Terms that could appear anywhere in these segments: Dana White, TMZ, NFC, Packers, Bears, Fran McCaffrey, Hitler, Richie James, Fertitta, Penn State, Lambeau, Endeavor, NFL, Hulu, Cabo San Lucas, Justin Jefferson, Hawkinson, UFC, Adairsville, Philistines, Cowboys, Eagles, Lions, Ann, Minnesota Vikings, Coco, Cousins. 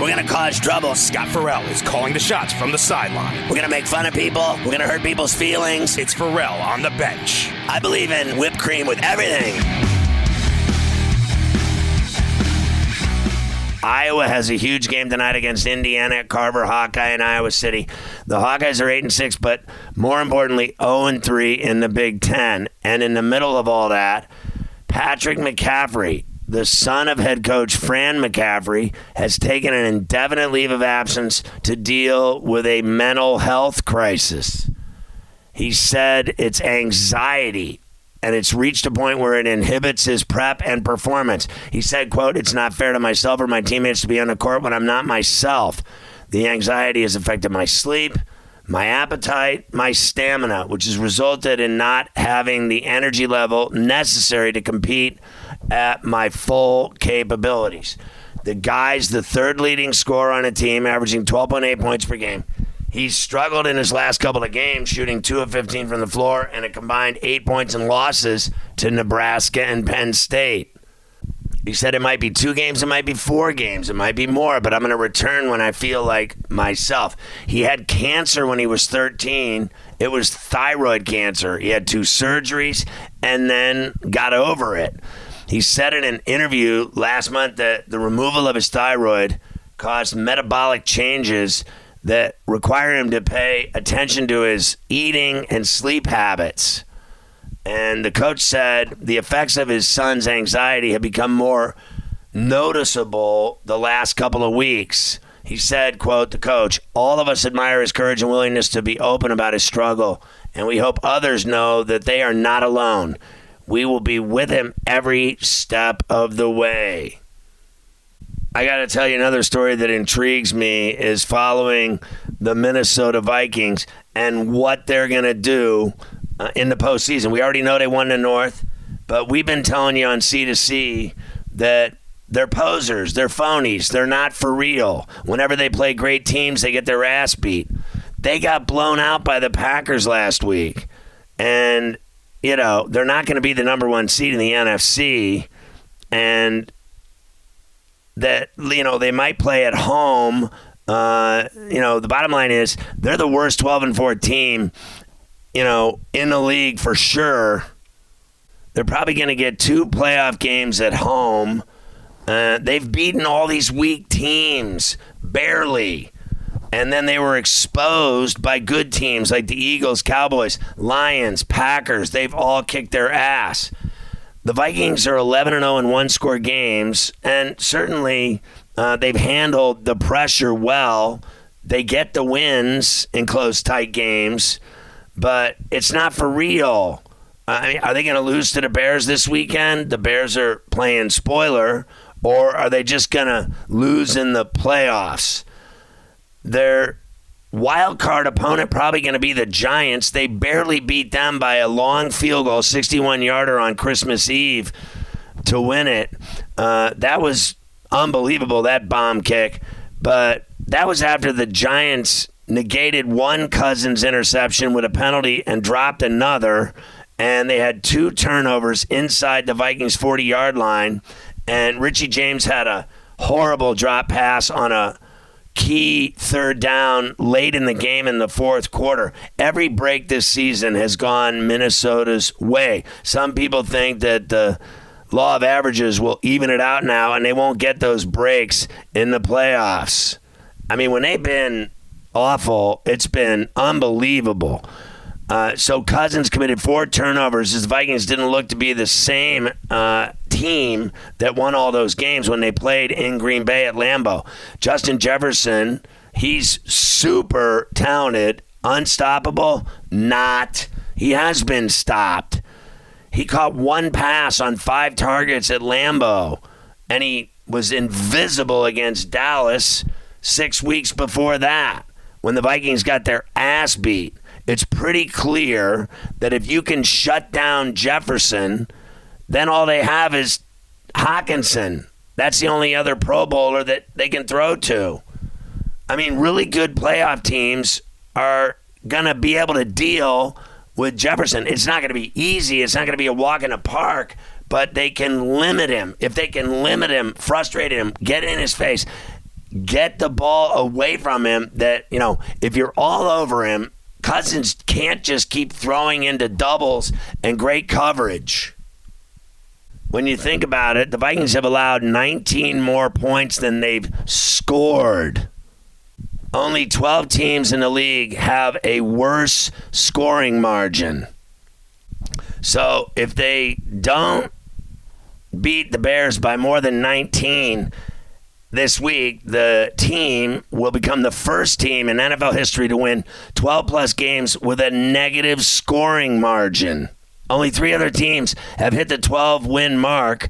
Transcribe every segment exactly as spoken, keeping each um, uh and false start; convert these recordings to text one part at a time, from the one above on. We're going to cause trouble. Scott Farrell is calling the shots from the sideline. We're going to make fun of people. We're going to hurt people's feelings. It's Farrell on the bench. I believe in whipped cream with everything. Iowa has a huge game tonight against Indiana at Carver Hawkeye in Iowa City. The Hawkeyes are eight and six, but more importantly, oh and three in the Big Ten. And in the middle of all that, Patrick McCaffrey, the son of head coach Fran McCaffrey, has taken an indefinite leave of absence to deal with a mental health crisis. He said it's anxiety, and it's reached a point where it inhibits his prep and performance. He said, quote, "It's not fair to myself or my teammates to be on the court when I'm not myself. The anxiety has affected my sleep, my appetite, my stamina, which has resulted in not having the energy level necessary to compete at my full capabilities." The guy's the third leading scorer on a team, averaging twelve point eight points per game. He's struggled in his last couple of games, shooting two of fifteen from the floor and a combined eight points in losses to Nebraska and Penn State. He said it might be two games, it might be four games, it might be more, but I'm going to return when I feel like myself. He had cancer when he was thirteen. It was thyroid cancer. He had two surgeries and then got over it. He said in an interview last month that the removal of his thyroid caused metabolic changes that require him to pay attention to his eating and sleep habits. And the coach said the effects of his son's anxiety have become more noticeable the last couple of weeks. He said, quote, the coach, "All of us admire his courage and willingness to be open about his struggle, and we hope others know that they are not alone. We will be with him every step of the way." I got to tell you, another story that intrigues me is following the Minnesota Vikings and what they're going to do uh, in the postseason. We already know they won the North, but we've been telling you on C two C that they're posers, they're phonies, they're not for real. Whenever they play great teams, they get their ass beat. They got blown out by the Packers last week, and you know, they're not going to be the number one seed in the N F C, and that, you know, they might play at home. Uh, you know, the bottom line is they're the worst twelve and four team, you know, in the league for sure. They're probably going to get two playoff games at home. Uh, they've beaten all these weak teams, barely. And then they were exposed by good teams like the Eagles, Cowboys, Lions, Packers. They've all kicked their ass. The Vikings are eleven and oh in one-score games, and certainly uh, they've handled the pressure well. They get the wins in close, tight games, but it's not for real. I mean, are they going to lose to the Bears this weekend? The Bears are playing spoiler, or are they just going to lose in the playoffs? Their wild card opponent probably going to be the Giants. They barely beat them by a long field goal, sixty-one yarder on Christmas Eve to win it. Uh, that was unbelievable, that bomb kick. But that was after the Giants negated one Cousins interception with a penalty and dropped another. And they had two turnovers inside the Vikings' forty-yard line. And Richie James had a horrible drop pass on a key third down late in the game in the fourth quarter. Every break this season has gone Minnesota's way. Some people think that the law of averages will even it out now, and they won't get those breaks in the playoffs. I mean, when they've been awful, it's been unbelievable. Uh, so Cousins committed four turnovers. His Vikings didn't look to be the same uh, team that won all those games when they played in Green Bay at Lambeau. Justin Jefferson, he's super talented, unstoppable, not. He has been stopped. He caught one pass on five targets at Lambeau, and he was invisible against Dallas six weeks before that when the Vikings got their ass beat. It's pretty clear that if you can shut down Jefferson, then all they have is Hawkinson. That's the only other Pro Bowler that they can throw to. I mean, really good playoff teams are going to be able to deal with Jefferson. It's not going to be easy. It's not going to be a walk in the park, but they can limit him. If they can limit him, frustrate him, get in his face, get the ball away from him, that, you know, if you're all over him, Cousins can't just keep throwing into doubles and great coverage. When you think about it, the Vikings have allowed nineteen more points than they've scored. Only twelve teams in the league have a worse scoring margin. So if they don't beat the Bears by more than nineteen this week, the team will become the first team in N F L history to win twelve-plus games with a negative scoring margin. Only three other teams have hit the twelve-win mark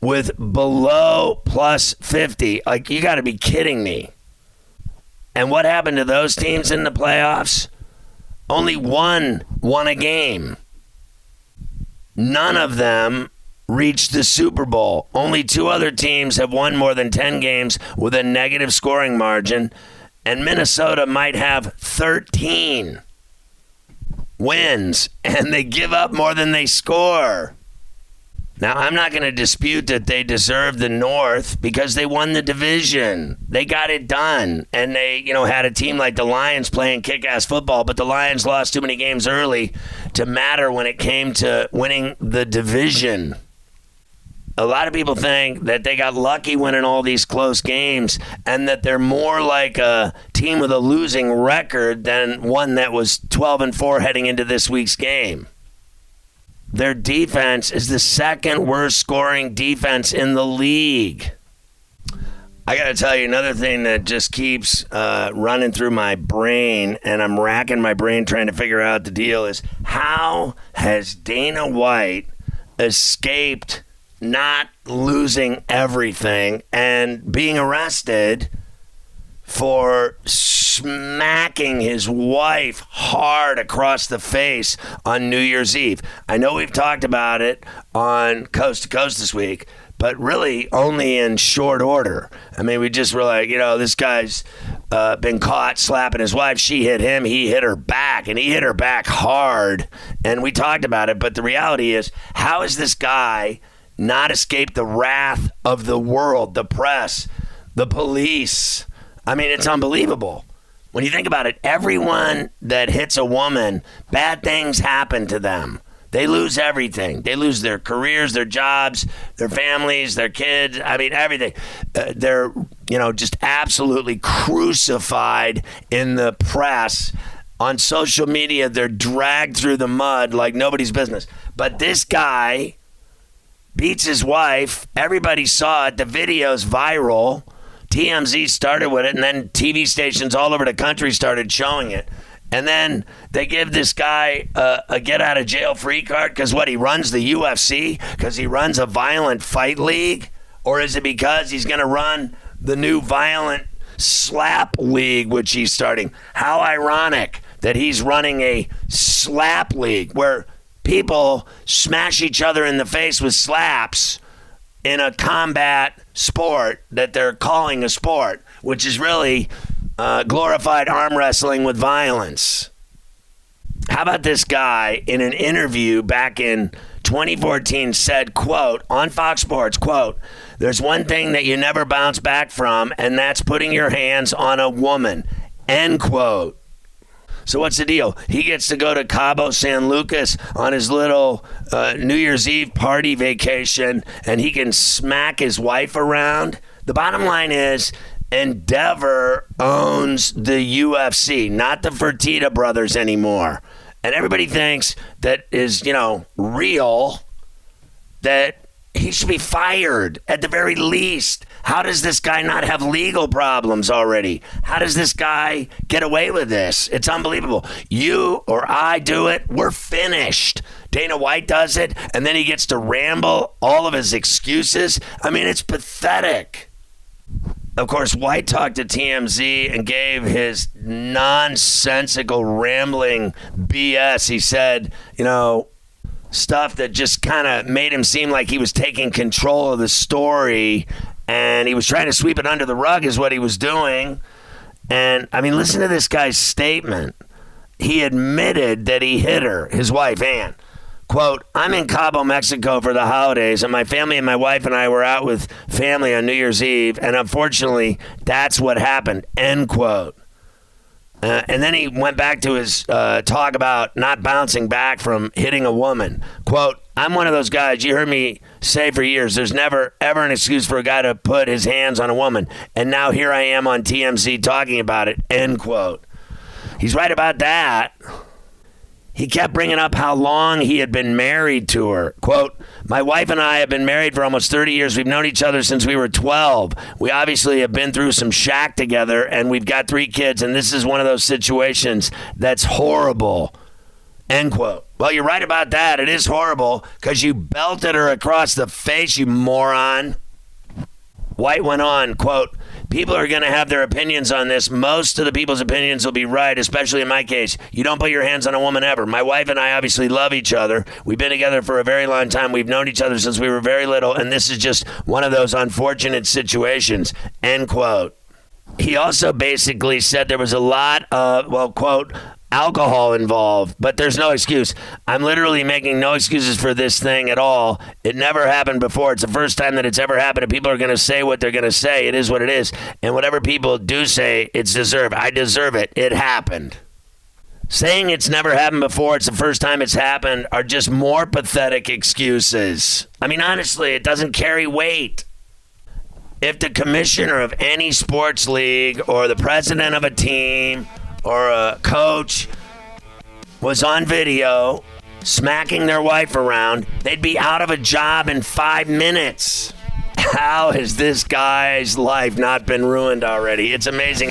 with below plus fifty. Like, you got to be kidding me. And what happened to those teams in the playoffs? Only one won a game. None of them reached the Super Bowl. Only two other teams have won more than ten games with a negative scoring margin, and Minnesota might have thirteen wins, and they give up more than they score. Now, I'm not going to dispute that they deserve the North because they won the division. They got it done, and they, you know, had a team like the Lions playing kick-ass football, but the Lions lost too many games early to matter when it came to winning the division. A lot of people think that they got lucky winning all these close games and that they're more like a team with a losing record than one that was twelve and four heading into this week's game. Their defense is the second worst scoring defense in the league. I got to tell you another thing that just keeps uh, running through my brain, and I'm racking my brain trying to figure out the deal, is how has Dana White escaped not losing everything and being arrested for smacking his wife hard across the face on New Year's Eve? I know we've talked about it on Coast to Coast this week, but really only in short order. I mean, we just were like, you know, this guy's uh, been caught slapping his wife. She hit him. He hit her back, and he hit her back hard. And we talked about it, but the reality is, how has this guy not escaped the wrath of the world, the press, the police? I mean, it's unbelievable. When you think about it, everyone that hits a woman, bad things happen to them. They lose everything. They lose their careers, their jobs, their families, their kids. I mean, everything. Uh, they're, you know, just absolutely crucified in the press. On social media, they're dragged through the mud like nobody's business. But this guy beats his wife. Everybody saw it. The video's viral. T M Z started with it, and then T V stations all over the country started showing it. And then they give this guy a, a get-out-of-jail-free card because, what, he runs the U F C? Because he runs a violent fight league? Or is it because he's going to run the new violent slap league, which he's starting? How ironic that he's running a slap league where people smash each other in the face with slaps in a combat sport that they're calling a sport, which is really uh, glorified arm wrestling with violence. How about this guy in an interview back in twenty fourteen said, quote, on Fox Sports, quote, "There's one thing that you never bounce back from, and that's putting your hands on a woman," end quote. So what's the deal? He gets to go to Cabo San Lucas on his little uh, New Year's Eve party vacation, and he can smack his wife around. The bottom line is Endeavor owns the U F C, not the Fertitta brothers anymore. And everybody thinks that is, you know, real, that he should be fired at the very least. How does this guy not have legal problems already? How does this guy get away with this? It's unbelievable. You or I do it, we're finished. Dana White does it, and then he gets to ramble all of his excuses. I mean, it's pathetic. Of course, White talked to T M Z and gave his nonsensical, rambling B S. He said, you know, stuff that just kind of made him seem like he was taking control of the story, and he was trying to sweep it under the rug is what he was doing. And, I mean, listen to this guy's statement. He admitted that he hit her, his wife, Ann. Quote, I'm in Cabo, Mexico for the holidays, and my family and my wife and I were out with family on New Year's Eve, and unfortunately, that's what happened, end quote. Uh, and then he went back to his uh, talk about not bouncing back from hitting a woman. Quote, I'm one of those guys, you heard me say for years, there's never, ever an excuse for a guy to put his hands on a woman, and now here I am on T M Z talking about it, end quote. He's right about that. He kept bringing up how long he had been married to her. Quote, my wife and I have been married for almost thirty years. We've known each other since we were twelve. We obviously have been through some shack together, and we've got three kids, and this is one of those situations that's horrible. End quote. Well, you're right about that. It is horrible because you belted her across the face, you moron. White went on, quote, people are going to have their opinions on this. Most of the people's opinions will be right, especially in my case. You don't put your hands on a woman ever. My wife and I obviously love each other. We've been together for a very long time. We've known each other since we were very little, and this is just one of those unfortunate situations, end quote. He also basically said there was a lot of, well, quote, alcohol involved, but there's no excuse. I'm literally making no excuses for this thing at all. It never happened before. It's the first time that it's ever happened, and people are going to say what they're going to say. It is what it is. And whatever people do say, it's deserved. I deserve it. It happened. Saying it's never happened before, it's the first time it's happened, are just more pathetic excuses. I mean, honestly, it doesn't carry weight. If the commissioner of any sports league or the president of a team or a coach was on video smacking their wife around, they'd be out of a job in five minutes. How has this guy's life not been ruined already? It's amazing.